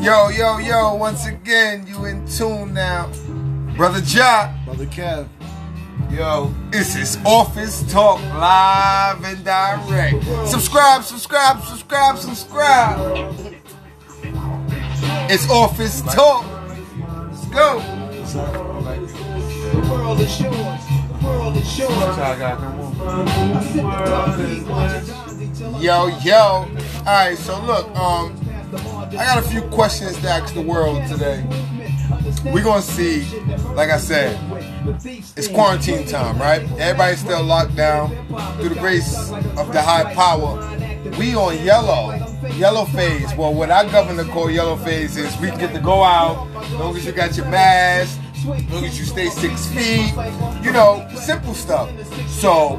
Yo, once again, you in tune now. Brother Jock. Brother Kev. Yo, this is Office Talk live and direct. Subscribe. It's Office Talk. Let's go. The world is yours. The world is yours. Yo. Alright, so look, I got a few questions to ask the world today. We're going to see, like I said, it's quarantine time, right? Everybody's still locked down. Through the grace of the high power, we on yellow phase. Well, what our governor call yellow phase is we get to go out, as long as you got your mask, as long as you stay 6 feet, you know, simple stuff. So,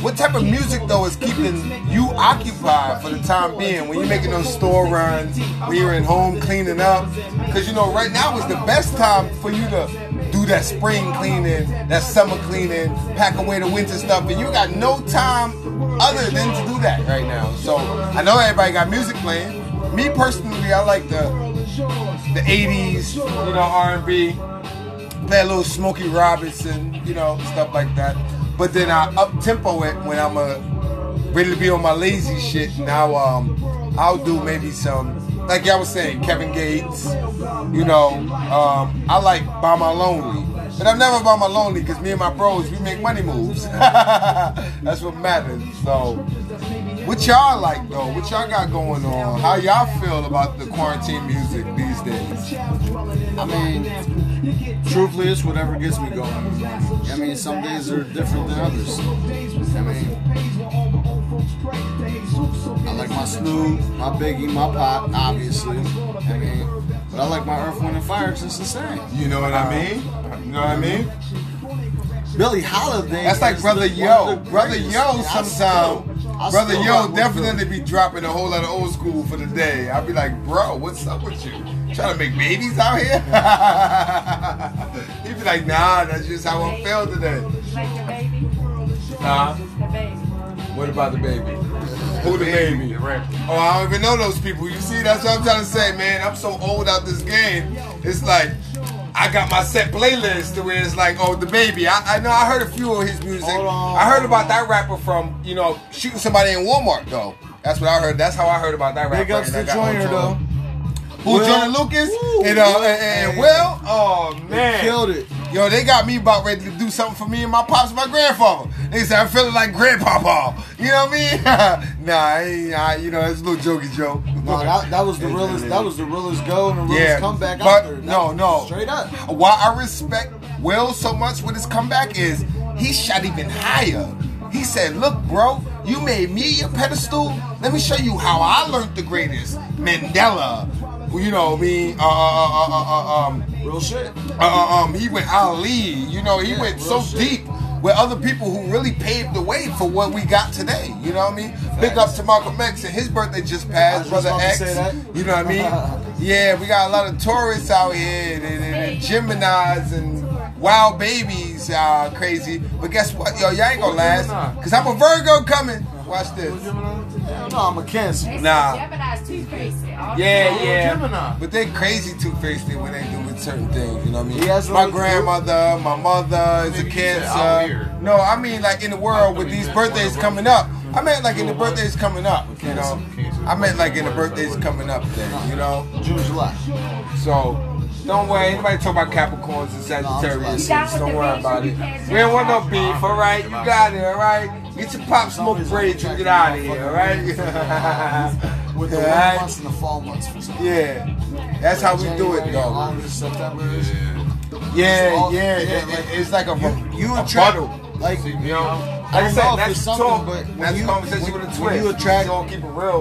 what type of music, though, is keeping you occupied for the time being? When you're making those store runs, when you're at home cleaning up? Because, you know, right now is the best time for you to do that spring cleaning, that summer cleaning, pack away the winter stuff, and you got no time other than to do that right now. So, I know everybody got music playing. Me, personally, I like the 80s, you know, R&B. Play a little Smokey Robinson, you know, stuff like that. But then I up-tempo it when I'm ready to be on my lazy shit. Now I'll do maybe some, like y'all was saying, Kevin Gates. You know, I like By My Lonely. But I'm never By My Lonely because me and my bros, we make money moves. That's what matters. So what y'all like, though? What y'all got going on? How y'all feel about the quarantine music these days? I mean, truthfully, it's whatever gets me going. I mean, some days are different than others. I mean, I like my Snoop, my Biggie, my Pop, obviously. I mean, but I like my Earth, Wind, and Fire since the same. You know what I mean? You know what I mean? Billie Holiday. That's like Brother Yo. Brother Yo sometimes. Brother Yo definitely be dropping a whole lot of old school for the day. I'll be like, bro, what's up with you? Trying to make babies out here? He'd be like, nah, that's just how I feel today. Like the baby? Nah. What about the baby? Who the baby? Oh, I don't even know those people. You see, that's what I'm trying to say, man. I'm so old out this game. It's like, I got my set playlist to where it's like, oh, the baby. I know I heard a few of his music. I heard about that rapper from, you know, shooting somebody in Walmart, though. That's what I heard. That's how I heard about that rapper. Big ups to Joyner, though. Who, Jordan Lucas? Woo, and Will? Oh, man. They killed it. Yo, they got me about ready to do something for me and my pops and my grandfather. They said, I'm feeling like Grandpapa. You know what I mean? Nah, you know, it's a little jokey joke. No, that was the realest. That was the realest go and the realest comeback out there. No. Straight up. Why I respect Will so much with his comeback is he shot even higher. He said, look, bro, you made me your pedestal. Let me show you how I learned the greatest. Mandela. You know, me, real shit. He went Ali. You know, he went so deep with other people who really paved the way for what we got today. You know what I mean? Facts. Big ups to Malcolm X, and his birthday just passed. Brother X. You know what I mean? Yeah, we got a lot of tourists out here, and Geminis and wild babies, crazy. But guess what, yo, y'all ain't gonna last, cause I'm a Virgo coming. Watch this. No, I'm a Cancer. Nah. Gemini's two-faced. Yeah. But they're crazy two-faced when they do with certain things. You know what I mean? My grandmother, my mother is a Cancer. No, I mean like in the world with these birthdays coming up. I meant like in the birthdays coming up. You know? I meant like in the birthdays coming up thing. You know? June, July. So, don't worry. Anybody talk about Capricorns and Sagittarius. Don't worry about it. We don't want no beef. All right? You got it. All right? Get your pop smoke braids and get out of here, alright? With the 1 month and the fall months for something. Yeah, that's how we do it, though. August, September. Yeah. It's like a bundle. Like, you know, like I said, that's talk, but that's a conversation with a twist. When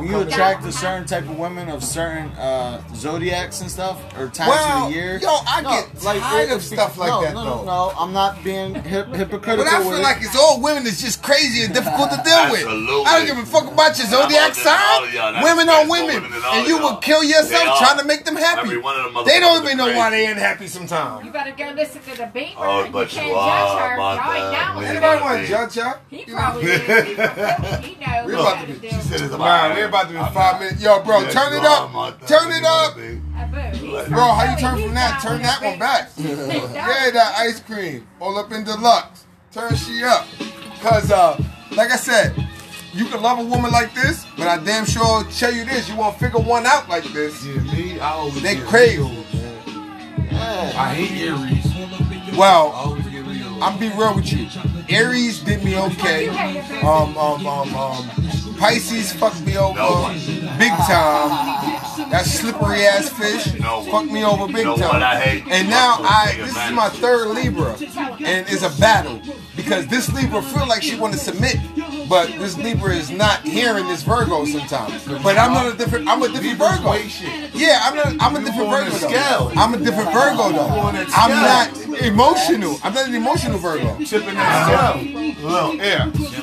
you attract a certain type of women of certain zodiacs and stuff, or times of the year. Yo, I get tired of stuff like that, though. No, I'm not being hypocritical. But I feel like it's all women that's just crazy and difficult to deal with. I don't give a fuck about your zodiac sign. Women are women. And you will kill yourself trying to make them happy. They don't even know why they ain't happy sometimes. You better go listen to the beat. You can't judge her. Anybody want to judge her? He probably did. He knows. We're about to be 5 minutes. Yo, bro, turn it up. Turn it up. Bro, how you turn from that? Turn that one back. Yeah, that ice cream. All up in deluxe. Turn she up. Because, like I said, you can love a woman like this, but I damn sure tell you this. You won't figure one out like this. Yeah, me, I always get crazy. I hate Aries. Well, I'm be real with you. Aries did me okay. Pisces fucked me over big time. That slippery ass fish fucked me over big time. And now this is my third Libra, and it's a battle because this Libra feel like she want to submit, but this Libra is not hearing this Virgo sometimes. But I'm a different Virgo. Yeah, I'm a different Virgo though. I'm a different Virgo though. I'm not emotional. I'm not an emotional Virgo. Tipping that scale.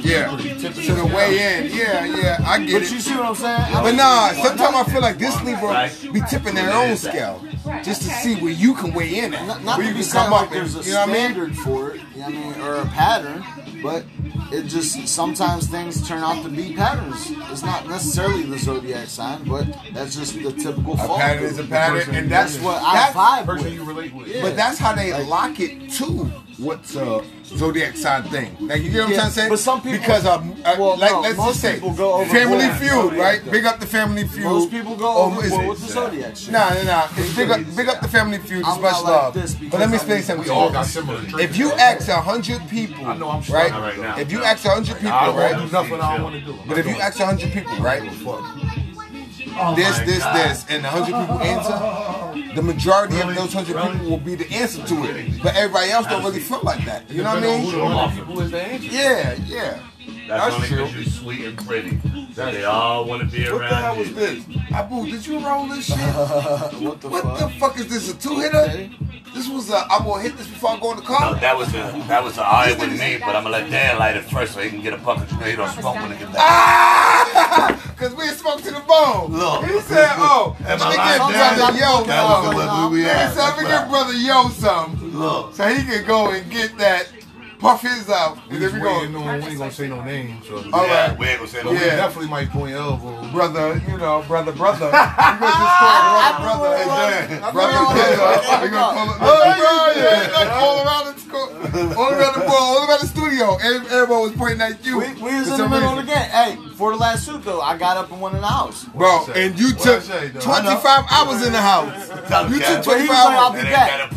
Yeah. To the way in. Yeah, I get it. But you see what I'm saying? But nah, sometimes I feel like this Libra be tipping their own scale just to see where you can weigh in at. Not where you can come up with. You know what I mean? Standard for it, you know what I mean, or a pattern, but it just sometimes things turn out to be patterns. It's not necessarily the zodiac sign, but that's just the typical fault. A pattern is a pattern, and that's what I vibe with. You relate with. Yeah. But that's how they lock it too. What's a zodiac sign thing? Like, you get what I'm trying to say? But some people, because let's just say Family Feud, right? Big up the Family Feud. Most people go overboard with the zodiac shit. Nah. Big up the Family Feud. It's much love. But let me explain something. We all got similar. If you ask 100 people, right? If you ask 100 people, right? But if you ask 100 people, right? This, and 100 people answer, the majority of those 100 people will be the answer to it. But everybody else don't really feel like that. You know what I mean? Yeah. That's true. You're sweet and pretty. They all want to be around you. What the hell was this? Abu, did you roll this shit? What the fuck is this, a two-hitter? Okay. This was a, I'm going to hit this before I go in the car? No, that was an eye with me, but I'm going to let Dan light it first so he can get a pucker straight on smoke when he gets back. Ah! Because we smoked to the bone. Look. He said, let me get brother Yo something. He said, let me get brother Yo something. Look. So he can go and get that. Puff his out. We ain't gonna say no names. So. All right. We ain't gonna say no names. Yeah. Definitely might point elbow. Brother, brother. We're all around the studio. Everyone was pointing at you. We was in the middle of the game. Hey, for the last suit though, I got up and went in the house. Bro, and you took 25 hours in the house. You took 25 hours. I'll be back.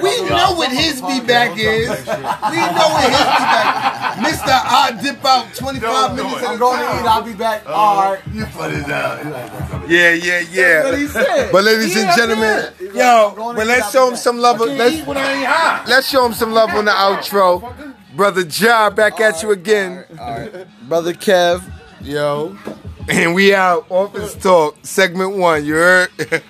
We know what his be back is. We know it his be back. Mr. I dip out 25 minutes. I'm going to eat. I'll be back. All right. You put it down. Yeah. That's what he said. But ladies and gentlemen, but let's show him some love. Let's show him some love on the outro. Brother Ja, back at you again. All right. Brother Kev. Yo. And we out. Office Talk, segment 1. You heard?